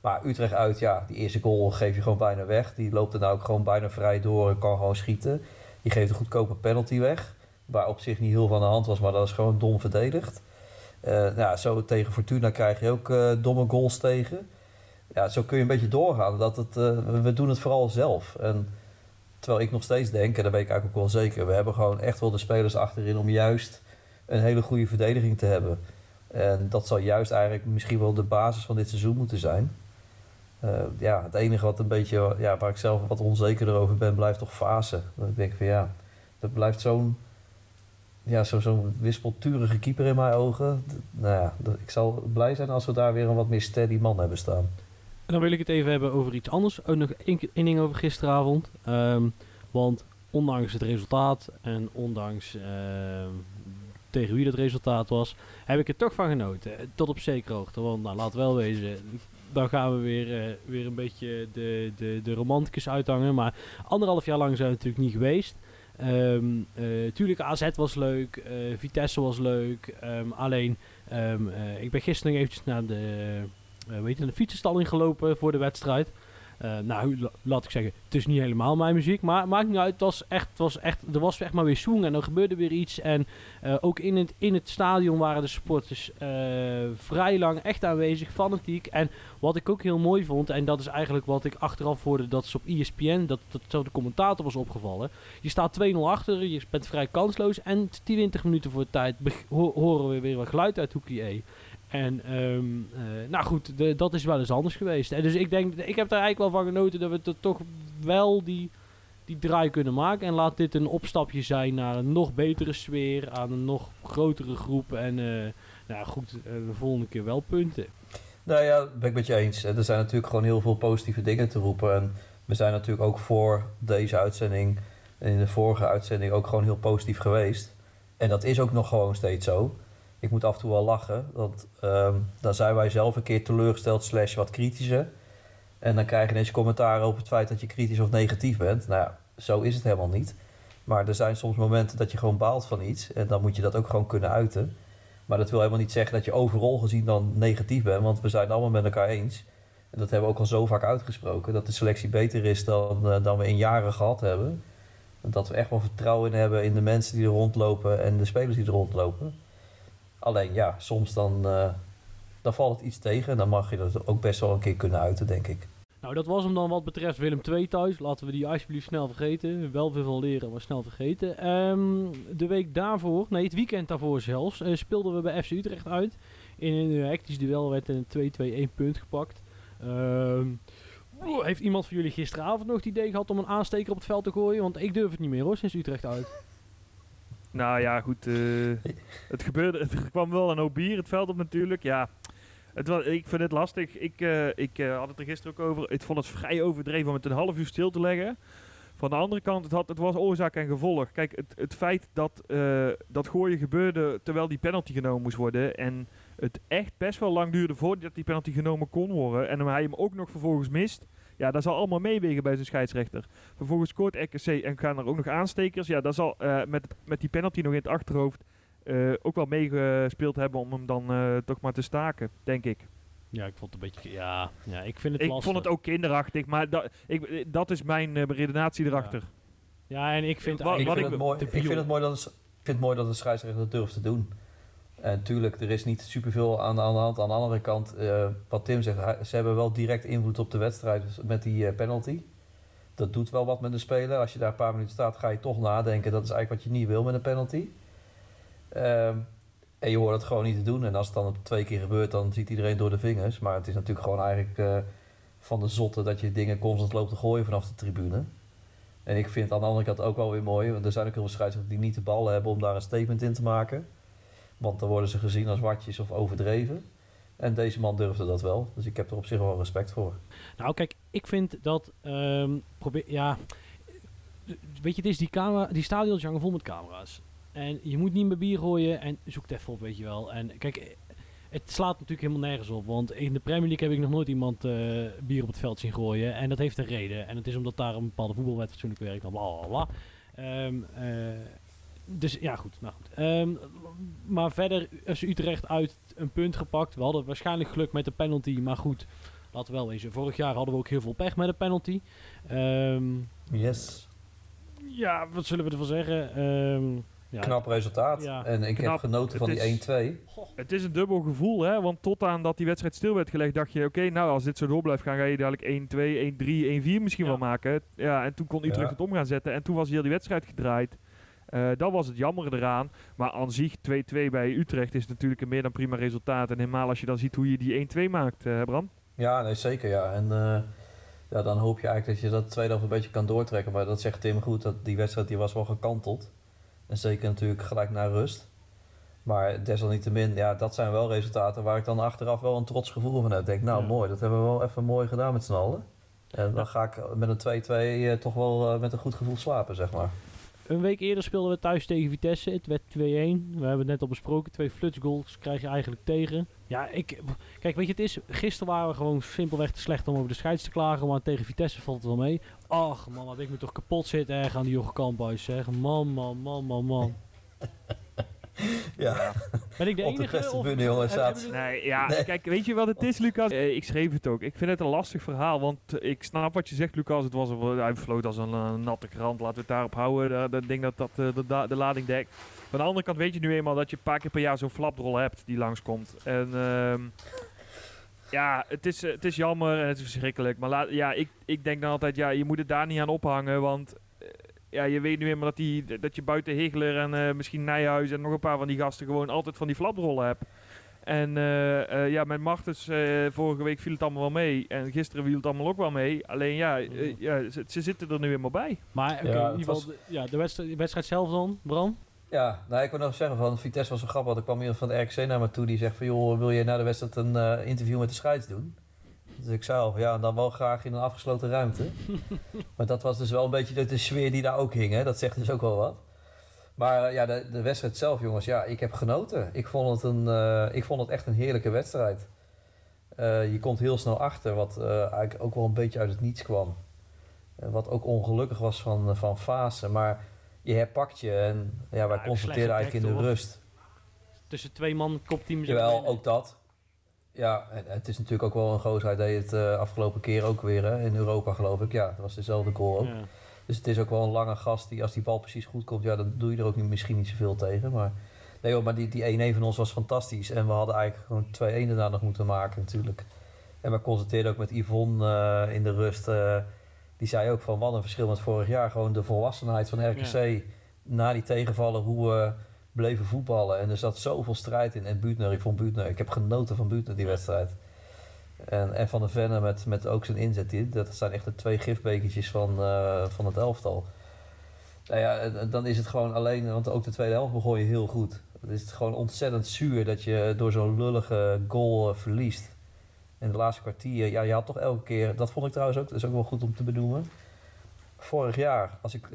Maar Utrecht uit, ja, die eerste goal geef je gewoon bijna weg. Die loopt er nou ook gewoon bijna vrij door en kan gewoon schieten. Die geeft een goedkope penalty weg. Waar op zich niet heel van de hand was, maar dat is gewoon dom verdedigd. Zo tegen Fortuna krijg je ook domme goals tegen. Ja, zo kun je een beetje doorgaan. We doen het vooral zelf. En terwijl ik nog steeds denk, en daar weet ik eigenlijk ook wel zeker, we hebben gewoon echt wel de spelers achterin om juist een hele goede verdediging te hebben. En dat zal juist eigenlijk misschien wel de basis van dit seizoen moeten zijn. Het enige wat een beetje, waar ik zelf wat onzekerder over ben, blijft toch Fase. Dat ik denk van dat blijft zo'n... Ja, zo'n wispelturige keeper in mijn ogen. Ik zal blij zijn als we daar weer een wat meer steady man hebben staan. En dan wil ik het even hebben over iets anders. Nog één ding over gisteravond. Want ondanks het resultaat en ondanks tegen wie dat resultaat was, heb ik er toch van genoten. Tot op zekere hoogte. Want nou, laat wel wezen, dan gaan we weer een beetje de romanticus uithangen. Maar 1,5 jaar lang zijn we natuurlijk niet geweest. Tuurlijk, AZ was leuk, Vitesse was leuk. Alleen, ik ben gisteren nog eventjes naar de fietsenstalling gelopen voor de wedstrijd. Laat ik zeggen, het is niet helemaal mijn muziek, maar maakt niet uit, er was echt maar weer swing en er gebeurde weer iets. En ook in het stadion waren de supporters vrij lang echt aanwezig, fanatiek. En wat ik ook heel mooi vond, en dat is eigenlijk wat ik achteraf hoorde, dat is op ESPN, dat zo de commentator was opgevallen. Je staat 2-0 achter, je bent vrij kansloos en 20 minuten voor de tijd horen we weer wat geluid uit hoekje E. En dat is wel eens anders geweest. En dus ik denk, ik heb daar eigenlijk wel van genoten dat we toch wel die draai kunnen maken. En laat dit een opstapje zijn naar een nog betere sfeer, aan een nog grotere groep. En de volgende keer wel punten. Nou ja, ben ik met je eens. Er zijn natuurlijk gewoon heel veel positieve dingen te roepen. En we zijn natuurlijk ook voor deze uitzending en in de vorige uitzending ook gewoon heel positief geweest. En dat is ook nog gewoon steeds zo. Ik moet af en toe wel lachen, want dan zijn wij zelf een keer teleurgesteld / wat kritischer. En dan krijg je ineens commentaar op het feit dat je kritisch of negatief bent. Nou ja, zo is het helemaal niet. Maar er zijn soms momenten dat je gewoon baalt van iets. En dan moet je dat ook gewoon kunnen uiten. Maar dat wil helemaal niet zeggen dat je overal gezien dan negatief bent. Want we zijn allemaal met elkaar eens. En dat hebben we ook al zo vaak uitgesproken. Dat de selectie beter is dan we in jaren gehad hebben. Dat we echt wel vertrouwen in hebben in de mensen die er rondlopen en de spelers die er rondlopen. Alleen ja, soms dan valt het iets tegen en dan mag je dat ook best wel een keer kunnen uiten, denk ik. Nou, dat was hem dan wat betreft Willem II thuis. Laten we die alsjeblieft snel vergeten. Wel veel van leren, maar snel vergeten. Het weekend daarvoor zelfs, speelden we bij FC Utrecht uit. In een hectisch duel werd een 2-2-1 punt gepakt. Heeft iemand van jullie gisteravond nog het idee gehad om een aansteker op het veld te gooien? Want ik durf het niet meer hoor, sinds Utrecht uit. Nou ja, goed. Het gebeurde. Er kwam wel een hoop bier het veld op natuurlijk. Ja, ik vind het lastig. Ik had het er gisteren ook over. Ik vond het vrij overdreven om het een half uur stil te leggen. Van de andere kant, het was oorzaak en gevolg. Kijk, het feit dat gooien gebeurde terwijl die penalty genomen moest worden. En het echt best wel lang duurde voordat die penalty genomen kon worden. En hij hem ook nog vervolgens mist. Ja, dat zal allemaal meewegen bij zijn scheidsrechter. Vervolgens scoort RKC en gaan er ook nog aanstekers. Ja, dat zal met die penalty nog in het achterhoofd ook wel meegespeeld hebben om hem dan toch maar te staken, denk ik. Ja, ik vond het een beetje... Ja, ik vind het lastig. Ik vond het ook kinderachtig, maar dat is mijn redenatie erachter. Ja, en ik vind het mooi dat een scheidsrechter dat durft te doen. En tuurlijk, er is niet superveel aan de hand. Aan de andere kant, wat Tim zegt, ze hebben wel direct invloed op de wedstrijd met die penalty. Dat doet wel wat met de speler. Als je daar een paar minuten staat, ga je toch nadenken. Dat is eigenlijk wat je niet wil met een penalty. En je hoort het gewoon niet te doen. En als het dan op 2 keer gebeurt, dan ziet iedereen door de vingers. Maar het is natuurlijk gewoon eigenlijk van de zotte dat je dingen constant loopt te gooien vanaf de tribune. En ik vind aan de andere kant ook wel weer mooi. Want er zijn ook heel veel scheidsrechters die niet de ballen hebben om daar een statement in te maken. Want dan worden ze gezien als watjes of overdreven. En deze man durfde dat wel. Dus ik heb er op zich wel respect voor. Nou kijk, ik vind dat... Weet je, het is die stadions hangen vol met camera's. En je moet niet meer bier gooien. En zoek het even op, weet je wel. En kijk, het slaat natuurlijk helemaal nergens op. Want in de Premier League heb ik nog nooit iemand bier op het veld zien gooien. En dat heeft een reden. En dat is omdat daar een bepaalde voetbalwet fatsoenlijk werkt. Blablabla. Dus ja, goed. Nou goed. Maar verder FC Utrecht uit een punt gepakt. We hadden waarschijnlijk geluk met de penalty. Maar goed, laten we wel wezen. Vorig jaar hadden we ook heel veel pech met de penalty. Yes. Ja, wat zullen we ervan zeggen? Knap resultaat. Ja. En ik heb genoten van die 1-2. Het is een dubbel gevoel, hè? Want tot aan dat die wedstrijd stil werd gelegd, dacht je... Oké, nou als dit zo door blijft gaan, ga je dadelijk 1-2, 1-3, 1-4 misschien wel maken. Ja, en toen kon Utrecht het om gaan zetten. En toen was heel die wedstrijd gedraaid. Dat was het jammer eraan. Maar aan zich 2-2 bij Utrecht is natuurlijk een meer dan prima resultaat. En helemaal als je dan ziet hoe je die 1-2 maakt, Bram. Ja, nee, zeker ja. En dan hoop je eigenlijk dat je dat tweede half een beetje kan doortrekken. Maar dat zegt Tim goed, dat die wedstrijd die was wel gekanteld. En zeker natuurlijk gelijk naar rust. Maar desalniettemin, ja, dat zijn wel resultaten waar ik dan achteraf wel een trots gevoel van heb. Ik denk, mooi, dat hebben we wel even mooi gedaan met z'n allen. En dan ga ik met een 2-2 toch wel met een goed gevoel slapen, zeg maar. Een week eerder speelden we thuis tegen Vitesse. Het werd 2-1. We hebben het net al besproken. 2 flutsgoals krijg je eigenlijk tegen. Ja, kijk, weet je, het is... Gisteren waren we gewoon simpelweg te slecht om over de scheids te klagen. Maar tegen Vitesse valt het wel mee. Ach, man, had ik me toch kapot zitten erg aan die Jochem Kamphuis, zeg. Man. Ja. Ben ik de enige? Op de beste bunny, jongens, staat. Nee, ja, nee. Kijk, weet je wat het is, Lucas? Ik schreef het ook. Ik vind het een lastig verhaal, want ik snap wat je zegt, Lucas. Het was hij floot als een natte krant. Laten we het daarop houden. Ik denk dat de lading dekt. Aan de andere kant weet je nu eenmaal dat je een paar keer per jaar zo'n flapdrol hebt die langskomt. En ja, het is jammer en het is verschrikkelijk. Maar ik denk dan altijd, ja, je moet het daar niet aan ophangen, want... Ja, je weet nu helemaal dat je buiten Higler en misschien Nijhuis en nog een paar van die gasten gewoon altijd van die flaprollen hebt. En ja, met Martens vorige week viel het allemaal wel mee. En gisteren viel het allemaal ook wel mee. Alleen ja, ze zitten er nu helemaal bij. Maar okay, ja, in ieder geval, de wedstrijd zelf dan, Bram? Ja, nou ik wil nog zeggen van Vitesse was een grap, want er kwam iemand van de RKC naar me toe die zegt van joh, wil je na de wedstrijd een interview met de scheids doen? Dus ik zou, ja, dan wel graag in een afgesloten ruimte. Maar dat was dus wel een beetje de sfeer die daar ook hing, hè. Dat zegt dus ook wel wat. Maar ja, de wedstrijd zelf, jongens, ja, ik heb genoten. Ik vond het echt een heerlijke wedstrijd. Je komt heel snel achter, wat eigenlijk ook wel een beetje uit het niets kwam. Wat ook ongelukkig was van Fase. Maar je herpakt je en ja, wij constateerden eigenlijk in de rust. Tussen 2 man kopteams. Jawel, ook dat. Ja, en het is natuurlijk ook wel een gozer. Hij deed het afgelopen keer ook weer, hè? In Europa geloof ik. Ja, dat was dezelfde goal ook. Ja. Dus het is ook wel een lange gast die, als die bal precies goed komt, ja, dan doe je er ook misschien niet zoveel tegen. Maar nee joh, maar die 1-1 van ons was fantastisch. En we hadden eigenlijk gewoon 2-1 daarna nog moeten maken natuurlijk. En we constateerden ook met Yvonne in de rust. Die zei ook van wat een verschil met vorig jaar. Gewoon de volwassenheid van RKC na die tegenvallen, hoe... bleven voetballen en er zat zoveel strijd in. En Büttner, ik heb genoten van Büttner die wedstrijd. En Van der Venne met ook zijn inzet. Dat zijn echt de 2 gifbekertjes van het elftal. Nou ja, dan is het gewoon alleen, want ook de tweede helft begon je heel goed. Dan is het gewoon ontzettend zuur dat je door zo'n lullige goal verliest. En de laatste kwartier, ja, je had toch elke keer, dat vond ik trouwens ook, dat is ook wel goed om te benoemen. Vorig jaar, als ik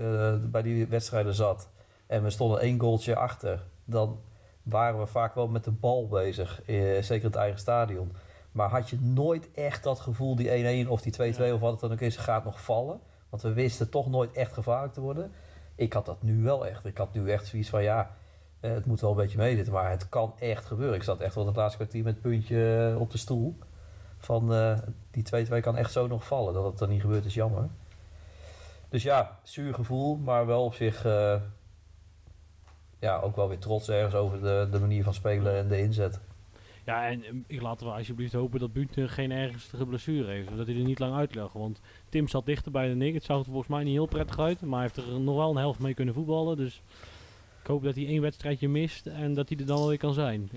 bij die wedstrijden zat, en we stonden 1 goaltje achter, dan waren we vaak wel met de bal bezig. Zeker in het eigen stadion. Maar had je nooit echt dat gevoel, die 1-1 of die 2-2 of wat het dan ook is, gaat nog vallen. Want we wisten toch nooit echt gevaarlijk te worden. Ik had dat nu wel echt. Ik had nu echt zoiets van, ja, het moet wel een beetje meezitten. Maar het kan echt gebeuren. Ik zat echt wel het laatste kwartier met het puntje op de stoel. Van, die 2-2 kan echt zo nog vallen. Dat het dan niet gebeurt is jammer. Dus ja, zuur gevoel, maar wel op zich... ja, ook wel weer trots ergens over de manier van spelen en de inzet. Ja, en laten we alsjeblieft hopen dat Büttner geen ernstige blessure heeft. Of dat hij er niet lang uit lag. Want Tim zat dichterbij dan ik. Het zag er volgens mij niet heel prettig uit. Maar hij heeft er nog wel een helft mee kunnen voetballen. Dus ik hoop dat hij 1 wedstrijdje mist. En dat hij er dan alweer kan zijn.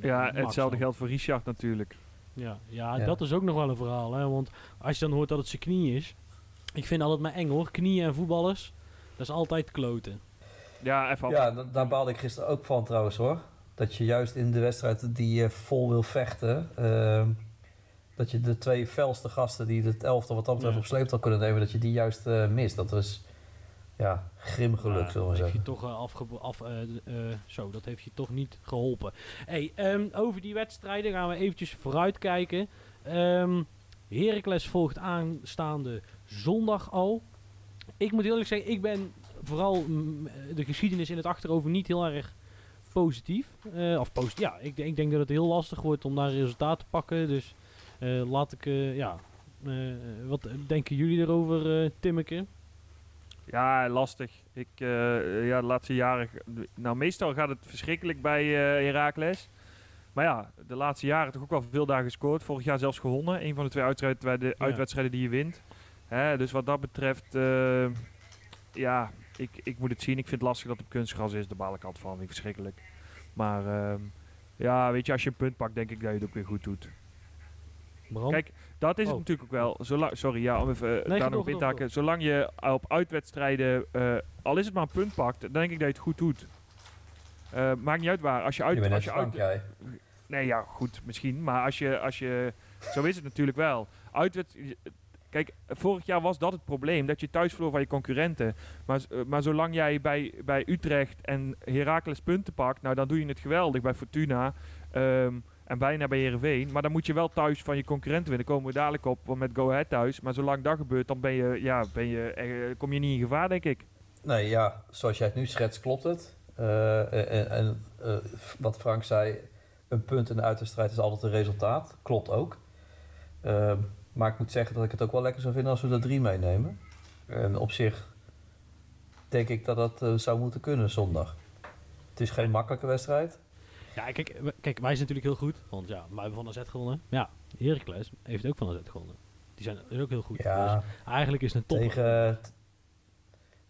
Ja, hetzelfde geldt voor Richard natuurlijk. Ja, dat is ook nog wel een verhaal. Hè? Want als je dan hoort dat het zijn knie is. Ik vind altijd maar eng hoor. Knieën en voetballers. Dat is altijd kloten. Ja, daar baalde ik gisteren ook van trouwens hoor. Dat je juist in de wedstrijd die je vol wil vechten... dat je de 2 felste gasten die het elftal wat dat betreft op sleeptouw kunnen nemen... dat je die juist mist. Dat was grim geluk, zullen we zeggen. Dat heeft je toch niet geholpen. Hey, over die wedstrijden gaan we eventjes vooruitkijken. Heracles volgt aanstaande zondag al. Ik moet eerlijk zeggen, ik ben... vooral de geschiedenis in het achterhoofd niet heel erg positief. Ik denk dat het heel lastig wordt om daar een resultaat te pakken. Dus wat denken jullie erover, Timmeke? Ja, lastig. De laatste jaren... Nou, meestal gaat het verschrikkelijk bij Heracles. Maar ja, de laatste jaren toch ook wel veel daar gescoord. Vorig jaar zelfs gewonnen. 1 van de 2 uitwedstrijden die je wint. Hè, dus wat dat betreft... Ik moet het zien. Ik vind het lastig dat het kunstgras is. Daar baal ik altijd van. Vind ik verschrikkelijk. Maar weet je, als je een punt pakt, denk ik dat je het ook weer goed doet. Bram? Kijk, dat is het natuurlijk ook wel. Zolang je op uitwedstrijden, al is het maar een punt pakt, dan denk ik dat je het goed doet. Maakt niet uit waar. Misschien. Maar als je zo is het natuurlijk wel. Kijk, vorig jaar was dat het probleem, dat je thuis verloor van je concurrenten. Maar zolang jij bij Utrecht en Heracles punten pakt, nou dan doe je het geweldig bij Fortuna en bijna bij Heerenveen. Maar dan moet je wel thuis van je concurrenten winnen. Daar komen we dadelijk op, want met Go Ahead thuis. Maar zolang dat gebeurt, dan kom je niet in gevaar, denk ik. Nee, ja, zoals jij het nu schetst, klopt het. En wat Frank zei, een punt in de uitwedstrijd is altijd een resultaat. Klopt ook. Maar ik moet zeggen dat ik het ook wel lekker zou vinden als we er 3 meenemen. En op zich denk ik dat dat zou moeten kunnen zondag. Het is geen makkelijke wedstrijd. Ja, kijk, wij zijn natuurlijk heel goed. Want ja, wij hebben van AZ gewonnen. Ja, Heracles heeft ook van AZ gewonnen. Die zijn ook heel goed. Ja, dus eigenlijk is het een top.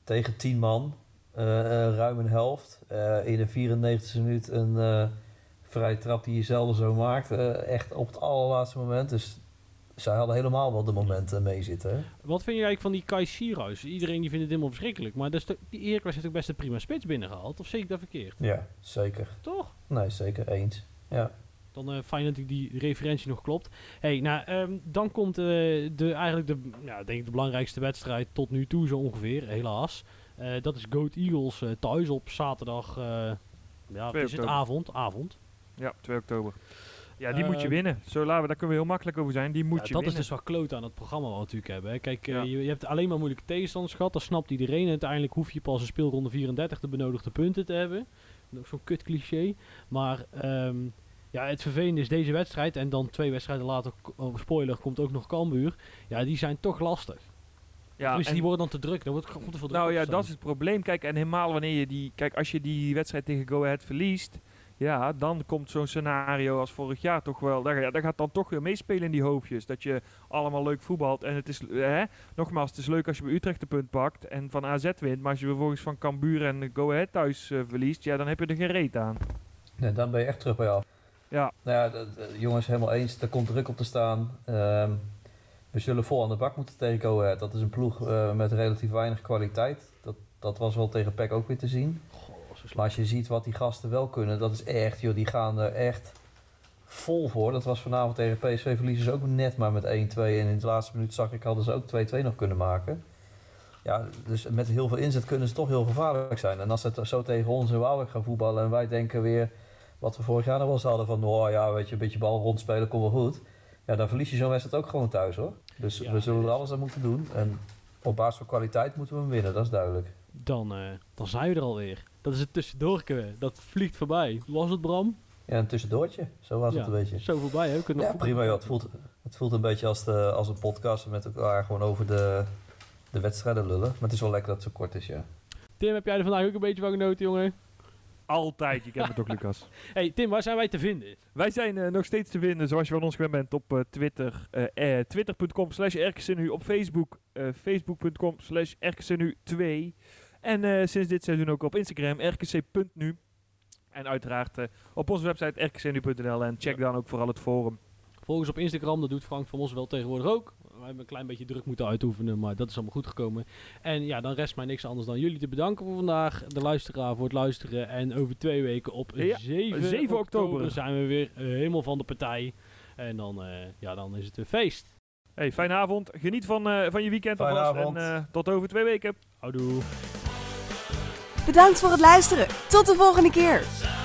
Tegen 10 man, ruim een helft. In de 94e minuut een vrije trap die je zelden zo maakt. Echt op het allerlaatste moment. Dus zij hadden helemaal wel de momenten mee zitten. Wat vind je eigenlijk van die Kai Siro's? Iedereen die vindt het helemaal verschrikkelijk. Maar die Heracles heeft ook best een prima spits binnengehaald. Of zie ik dat verkeerd? Ja, zeker. Toch? Nee, zeker. Eens. Ja. Dan fijn dat die referentie nog klopt. Hey, nou, dan komt de belangrijkste wedstrijd tot nu toe zo ongeveer. Helaas. Dat is Go Ahead Eagles thuis op zaterdag. Avond. Ja, 2 oktober. Ja, die moet je winnen. Zo laten we, daar kunnen we heel makkelijk over zijn. Die moet je winnen. Dat is dus wat kloot aan het programma wat we natuurlijk hebben. Hè. Kijk, je hebt alleen maar moeilijke tegenstanders gehad. Dat snapt iedereen. En uiteindelijk hoef je pas in speelronde 34 de benodigde punten te hebben. Nog zo'n kut cliché. Maar het vervelende is deze wedstrijd. En dan 2 wedstrijden later, spoiler, komt ook nog Cambuur. Ja, die zijn toch lastig. Ja, dus die worden dan te druk. Dan wordt het te veel druk. Nou ja, dat is het probleem. Kijk, en helemaal wanneer je als je die wedstrijd tegen Go Ahead verliest... Ja, dan komt zo'n scenario als vorig jaar toch wel... Daar gaat dan toch weer meespelen in die hoofdjes. Dat je allemaal leuk voetbalt. En het is, nogmaals, het is leuk als je bij Utrecht een punt pakt en van AZ wint. Maar als je vervolgens van Cambuur en Go Ahead thuis verliest... Ja, dan heb je er geen reet aan. Nee, dan ben je echt terug bij af. Ja. Nou ja, jongens, helemaal eens. Er komt druk op te staan. We zullen vol aan de bak moeten tegen Go Ahead. Dat is een ploeg met relatief weinig kwaliteit. Dat was wel tegen PEC ook weer te zien. Maar als je ziet wat die gasten wel kunnen, dat is echt, joh, die gaan er echt vol voor. Dat was vanavond tegen PSV, verliezen ze ook net maar met 1-2. En in de laatste minuut zag ik, hadden ze ook 2-2 nog kunnen maken. Ja, dus met heel veel inzet kunnen ze toch heel gevaarlijk zijn. En als ze zo tegen ons in Waalwijk gaan voetballen en wij denken weer, wat we vorig jaar nog wel eens hadden, van een beetje bal rondspelen, komt wel goed. Ja, dan verlies je zo'n wedstrijd ook gewoon thuis, hoor. Dus ja, we zullen er alles aan moeten doen. En op basis van kwaliteit moeten we hem winnen, dat is duidelijk. Dan zijn we er alweer. Dat is het tussendoorke. Dat vliegt voorbij. Was het, Bram? Ja, een tussendoortje. Zo was het een beetje. Zo voorbij, hè? Ja, prima. Joh. Het voelt een beetje als een podcast met elkaar gewoon over de wedstrijden lullen. Maar het is wel lekker dat het zo kort is, ja. Tim, heb jij er vandaag ook een beetje van genoten, jongen? Altijd. Ik heb het ook, Lucas. Hey, Tim, waar zijn wij te vinden? Wij zijn nog steeds te vinden, zoals je van ons gewend bent, op Twitter. Twitter.com/RKCNU. Op Facebook. Facebook.com/RKCNU2. En sinds dit seizoen ook op Instagram, rkc.nu. En uiteraard op onze website rkcnu.nl. En check dan ook vooral het forum. Volg ons op Instagram, dat doet Frank van ons wel tegenwoordig ook. We hebben een klein beetje druk moeten uitoefenen, maar dat is allemaal goed gekomen. En ja, dan rest mij niks anders dan jullie te bedanken voor vandaag. De luisteraar voor het luisteren. En over 2 weken op 7 oktober zijn we weer helemaal van de partij. En dan is het weer feest. Hey, fijne avond. Geniet van je weekend. En tot over 2 weken. Houdoe. Bedankt voor het luisteren. Tot de volgende keer.